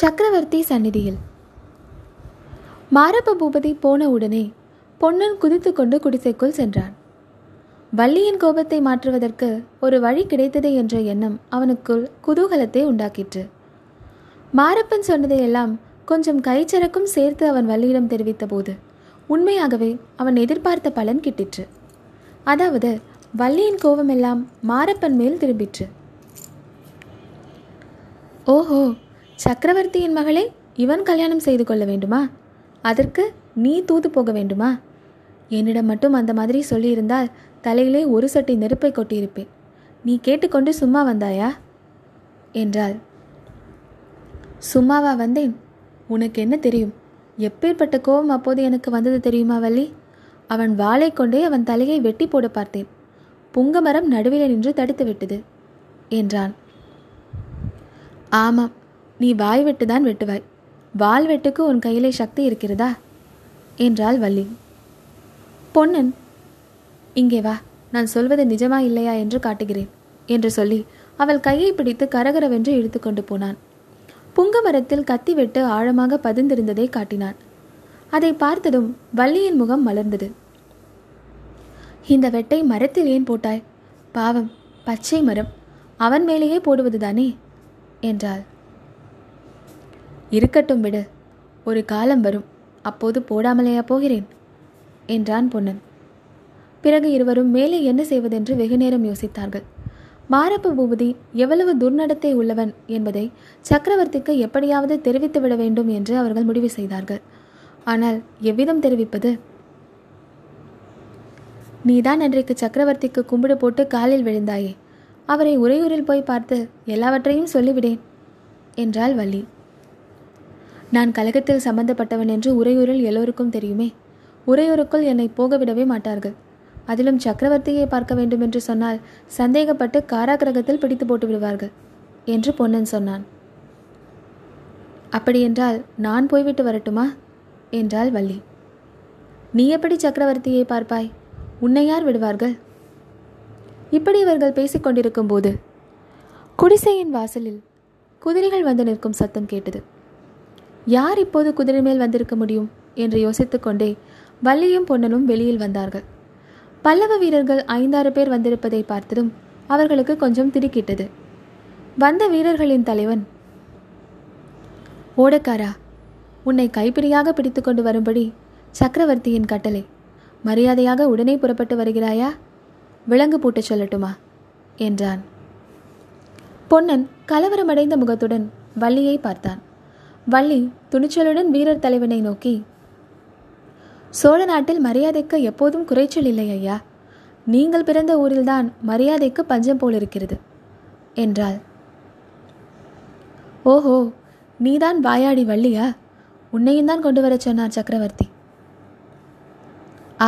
சக்கரவர்த்தி சந்நிதியில். மாரப்ப பூபத்தை போன உடனே பொன்னன் குதித்து கொண்டு குடிசைக்குள் சென்றான். வள்ளியின் கோபத்தை மாற்றுவதற்கு ஒரு வழி கிடைத்தது என்ற எண்ணம் அவனுக்குள் குதூகலத்தை உண்டாக்கிற்று. மாரப்பன் சொன்னதையெல்லாம் கொஞ்சம் கைச்சரக்கும் சேர்த்து அவன் வள்ளியிடம் தெரிவித்த போது உண்மையாகவே அவன் எதிர்பார்த்த பலன் கிட்டிற்று. அதாவது வள்ளியின் கோபமெல்லாம் மாரப்பன் மேல் திரும்பிற்று. ஓஹோ, சக்கரவர்த்தியின் மகளை இவன் கல்யாணம் செய்து கொள்ள வேண்டுமா? அதற்கு நீ தூது போக வேண்டுமா? என்னிடம் மட்டும் அந்த மாதிரி சொல்லியிருந்தால் தலையிலே ஒரு சட்டி நெருப்பை கொட்டியிருப்பேன். நீ கேட்டுக்கொண்டு சும்மா வந்தாயா என்றாள். சும்மாவா வந்தேன்? உனக்கு என்ன தெரியும்? எப்பேற்பட்ட கோபம் அப்போது எனக்கு வந்தது தெரியுமா வள்ளி? அவன் வாளை கொண்டே அவன் தலையை வெட்டி போட பார்த்தேன். புங்கமரம் நடுவில் நின்று தடுத்து விட்டது என்றான். ஆமாம், நீ வாய் வெட்டுதான் வெட்டுவாய். வால் வெட்டுக்கு உன் கையிலே சக்தி இருக்கிறதா என்றாள் வள்ளி. பொன்னன், இங்கே வா, நான் சொல்வது நிஜமா இல்லையா என்று காட்டுகிறேன் என்று சொல்லி அவள் கையை பிடித்து கரகரவென்று இழுத்து கொண்டு போனான். புங்கமரத்தில் கத்தி வெட்டு ஆழமாக பதிந்திருந்ததை காட்டினான். அதை பார்த்ததும் வள்ளியின் முகம் மலர்ந்தது. இந்த வெட்டை மரத்தில் ஏன் போட்டாய்? பாவம், பச்சை மரம், அவன் மேலேயே போடுவதுதானே என்றாள். இருக்கட்டும் விடு, ஒரு காலம் வரும், அப்போது போடாமலேயா போகிறேன் என்றான் பொன்னன். பிறகு இருவரும் மேலே என்ன செய்வதென்று வெகுநேரம் யோசித்தார்கள். மாரப்ப பூபதி எவ்வளவு துர்நடத்தை உள்ளவன் என்பதை சக்கரவர்த்திக்கு எப்படியாவது தெரிவித்துவிட வேண்டும் என்று அவர்கள் முடிவு செய்தார்கள். ஆனால் எவ்விதம் தெரிவிப்பது? நீதான் அன்றைக்கு சக்கரவர்த்திக்கு கும்பிடு போட்டு காலில் விழுந்தாயே, அவரை உறையூரில் போய் பார்த்து எல்லாவற்றையும் சொல்லிவிடேன் என்றாள் வள்ளி. நான் கழகத்தில் சம்பந்தப்பட்டவன் என்று உறையூரில் எல்லோருக்கும் தெரியுமே. உறையூருக்குள் என்னை போகவிடவே மாட்டார்கள். அதிலும் சக்கரவர்த்தியை பார்க்க வேண்டும் என்று சொன்னால் சந்தேகப்பட்டு காராகிரகத்தில் பிடித்து போட்டு விடுவார்கள் என்று பொன்னன் சொன்னான். அப்படியென்றால் நான் போய்விட்டு வரட்டுமா என்றாள் வள்ளி. நீ எப்படி சக்கரவர்த்தியை பார்ப்பாய்? உன்னை யார் விடுவார்கள்? இப்படி இவர்கள் பேசிக்கொண்டிருக்கும் போது குடிசையின் வாசலில் குதிரைகள் வந்து நிற்கும் சத்தம் கேட்டது. யார் இப்போது குதிரை மேல் வந்திருக்க முடியும் என்று யோசித்து கொண்டே வள்ளியும் பொன்னனும் வெளியில் வந்தார்கள். பல்லவ வீரர்கள் 5-6 பேர் வந்திருப்பதை பார்த்ததும் அவர்களுக்கு கொஞ்சம் திடுக்கிட்டது. வந்த வீரர்களின் தலைவன், ஓடக்காரா, உன்னை கைப்பிடியாக பிடித்து கொண்டு வரும்படி சக்கரவர்த்தியின் கட்டளை. மரியாதையாக உடனே புறப்பட்டு வருகிறாயா? விலங்கு பூட்ட சொல்லட்டுமா என்றான். பொன்னன் கலவரமடைந்த முகத்துடன் வள்ளியை பார்த்தான். வள்ளி துணிச்சலுடன் வீரர் தலைவனை நோக்கி, சோழ நாட்டில் மரியாதைக்கு எப்போதும் குறைச்சல் இல்லை ஐயா. நீங்கள் பிறந்த ஊரில்தான் மரியாதைக்கு பஞ்சம் போல் இருக்கிறது என்றாள். ஓஹோ, நீதான் வாயாடி வள்ளியா? உன்னையும் தான் கொண்டு வர சொன்னார் சக்கரவர்த்தி.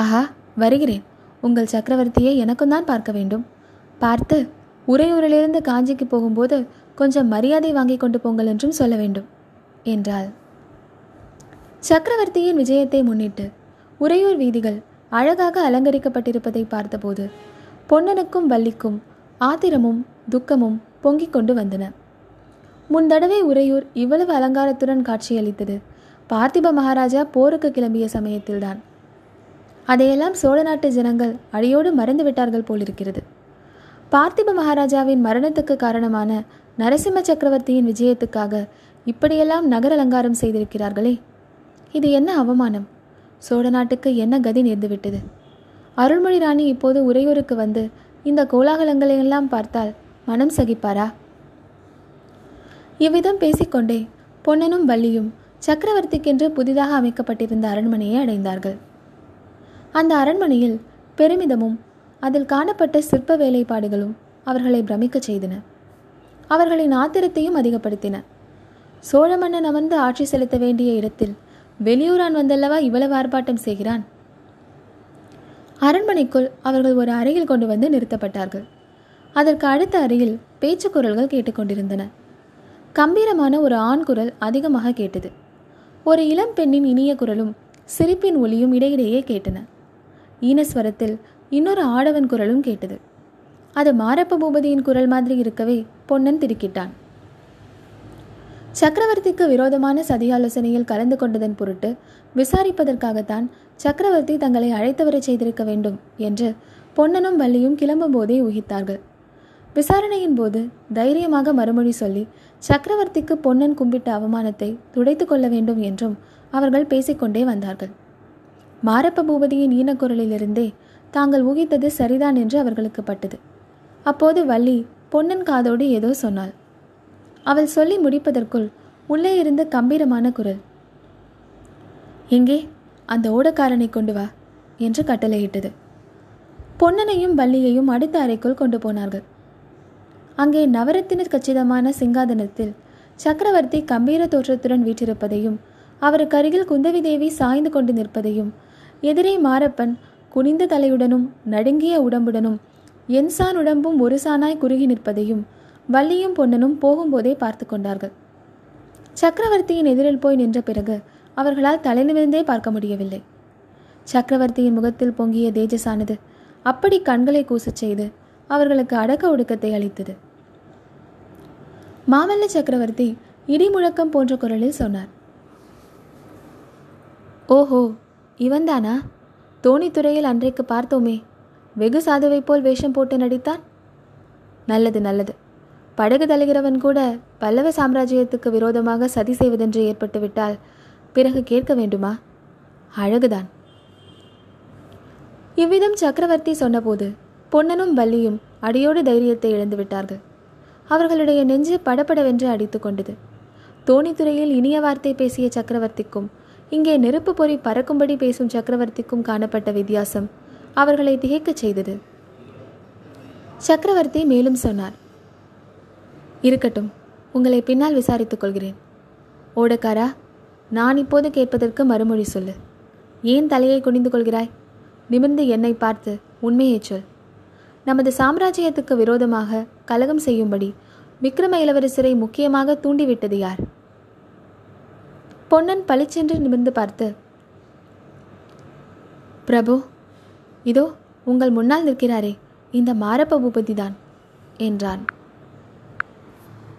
ஆஹா, வருகிறேன். உங்கள் சக்கரவர்த்தியை எனக்கும் தான் பார்க்க வேண்டும். பார்த்து உறையூரிலிருந்து காஞ்சிக்கு போகும்போது கொஞ்சம் மரியாதை வாங்கி கொண்டு போங்கள் என்றும் சொல்ல வேண்டும் என்றாள். சக்கரவர்த்தியின் விஜயத்தை முன்னிட்டு உறையூர் வீதிகள் அழகாக அலங்கரிக்கப்பட்டிருப்பதை பார்த்தபோது பொன்னனுக்கும் வள்ளிக்கும் ஆத்திரமும் துக்கமும் பொங்கிக் கொண்டு வந்தன. முன்தடவை உறையூர் இவ்வளவு அலங்காரத்துடன் காட்சியளித்தது பார்த்திப மகாராஜா போருக்கு கிளம்பிய சமயத்தில்தான். அதையெல்லாம் சோழ நாட்டு ஜனங்கள் அடியோடு மறந்து விட்டார்கள் போலிருக்கிறது. பார்த்திப மகாராஜாவின் மரணத்துக்கு காரணமான நரசிம்ம சக்கரவர்த்தியின் விஜயத்துக்காக இப்படியெல்லாம் நகர அலங்காரம் செய்திருக்கிறார்களே, இது என்ன அவமானம்! சோழ நாட்டுக்கு என்ன கதி நேர்ந்துவிட்டது! அருள்மொழி ராணி இப்போது உறையூருக்கு வந்து இந்த கோலாகலங்களையெல்லாம் பார்த்தால் மனம் சகிப்பாரா? இவ்விதம் பேசிக்கொண்டே பொன்னனும் வள்ளியும் சக்கரவர்த்திக்கென்று புதிதாக அமைக்கப்பட்டிருந்த அரண்மனையை அடைந்தார்கள். அந்த அரண்மனையில் பெருமிதமும் அதில் காணப்பட்ட சிற்ப வேலைப்பாடுகளும் அவர்களை பிரமிக்க செய்தன. அவர்களின் ஆத்திரத்தையும் அதிகப்படுத்தின. சோழமன்னன் அமர்ந்து ஆட்சி செலுத்த வேண்டிய இடத்தில் வெளியூரான் வந்தல்லவா இவ்வளவு ஆர்ப்பாட்டம் செய்கிறான்! அரண்மனைக்குள் அவர்கள் ஒரு அறையில் கொண்டு வந்து நிறுத்தப்பட்டார்கள். அதற்கு அடுத்த அறையில் பேச்சு குரல்கள் கேட்டுக்கொண்டிருந்தன. கம்பீரமான ஒரு ஆண் குரல் அதிகமாக கேட்டது. ஒரு இளம் பெண்ணின் இனிய குரலும் சிரிப்பின் ஒலியும் இடையிடையே கேட்டன. ஈனஸ்வரத்தில் இன்னொரு ஆடவன் குரலும் கேட்டது. அது மாரப்ப பூபதியின் குரல் மாதிரி இருக்கவே பொன்னன் திடுக்கிட்டான். சக்கரவர்த்திக்கு விரோதமான சதியாலோசனையில் கலந்து கொண்டதன் பொருட்டு விசாரிப்பதற்காகத்தான் சக்கரவர்த்தி தங்களை அழைத்து வர செய்திருக்க வேண்டும் என்று பொன்னனும் வள்ளியும் கிளம்பும் போதே ஊகித்தார்கள். விசாரணையின் போது தைரியமாக மறுமொழி சொல்லி சக்கரவர்த்திக்கு பொன்னன் கும்பிட்ட அவமானத்தை துடைத்து கொள்ள வேண்டும் என்றும் அவர்கள் பேசிக்கொண்டே வந்தார்கள். மாரப்ப பூபதியின் ஈனக்குரலிலிருந்தே தாங்கள் ஊகித்தது சரிதான் என்று அவர்களுக்கு பட்டது. அப்போது வள்ளி பொன்னன் காதோடு ஏதோ சொன்னாள். அவள் சொல்லி முடிப்பதற்குள் உள்ளே இருந்த கம்பீரமான குரல், எங்கே அந்த ஓடக்காரனை கொண்டு வா என்று கட்டளையிட்டது. பொன்னனையும் வள்ளியையும் அடுத்த அறைக்குள் கொண்டு போனார்கள். அங்கே நவரத்தின கச்சிதமான சிங்காதனத்தில் சக்கரவர்த்தி கம்பீர தோற்றத்துடன் வீற்றிருப்பதையும், அவருக்கு அருகில் குந்தவி தேவி சாய்ந்து கொண்டு நிற்பதையும், எதிரே மாறப்பன் குனிந்த தலையுடனும் நடுங்கிய உடம்புடனும் என்சான் உடம்பும் ஒரு சானாய் குறுகி நிற்பதையும் வள்ளியும் பொன்னனும் போகும்போதே பார்த்து கொண்டார்கள். சக்கரவர்த்தியின் எதிரில் போய் நின்ற பிறகு அவர்களால் தலைநிமிர்ந்தே பார்க்க முடியவில்லை. சக்கரவர்த்தியின் முகத்தில் பொங்கிய தேஜஸானது அப்படி கண்களை கூசச் செய்து அவர்களுக்கு அடக்க ஒடுக்கத்தை அளித்தது. மாமல்ல சக்கரவர்த்தி இடிமுழக்கம் போன்ற குரலில் சொன்னார், ஓஹோ, இவன்தானா? தோணித்துறையில் அன்றைக்கு பார்த்தோமே, வெகு சாதுவை போல் வேஷம் போட்டு நடித்தான். நல்லது நல்லது, படகு தழுகிறவன் கூட பல்லவ சாம்ராஜ்யத்துக்கு விரோதமாக சதி செய்வதென்று ஏற்பட்டுவிட்டால் பிறகு கேட்க வேண்டுமா? அழகுதான். இவ்விதம் சக்கரவர்த்தி சொன்னபோது பொன்னனும் வள்ளியும் அடியோடு தைரியத்தை இழந்துவிட்டார்கள். அவர்களுடைய நெஞ்சு படபடவென்று அடித்து கொண்டது. தோணித்துறையில் இனிய வார்த்தை பேசிய சக்கரவர்த்திக்கும் இங்கே நெருப்பு பொறி பறக்கும்படி பேசும் சக்கரவர்த்திக்கும் காணப்பட்ட வித்தியாசம் அவர்களை திகைக்கச் செய்தது. சக்கரவர்த்தி மேலும் சொன்னார், இருக்கட்டும், உங்களை பின்னால் விசாரித்துக் கொள்கிறேன். ஓடக்காரா, நான் இப்போது கேட்பதற்கு மறுமொழி சொல்லு. ஏன் தலையை குனிந்து கொள்கிறாய்? நிமிர்ந்து என்னை பார்த்து உண்மையை சொல். நமது சாம்ராஜ்யத்துக்கு விரோதமாக கலகம் செய்யும்படி விக்ரம இளவரசரை முக்கியமாக தூண்டிவிட்டது யார்? பொன்னன் பளிச்சென்று நிமிர்ந்து பார்த்து, பிரபு, இதோ உங்கள் முன்னால் நிற்கிறாரே, இந்த மாரப்ப பூபதி தான் என்றான்.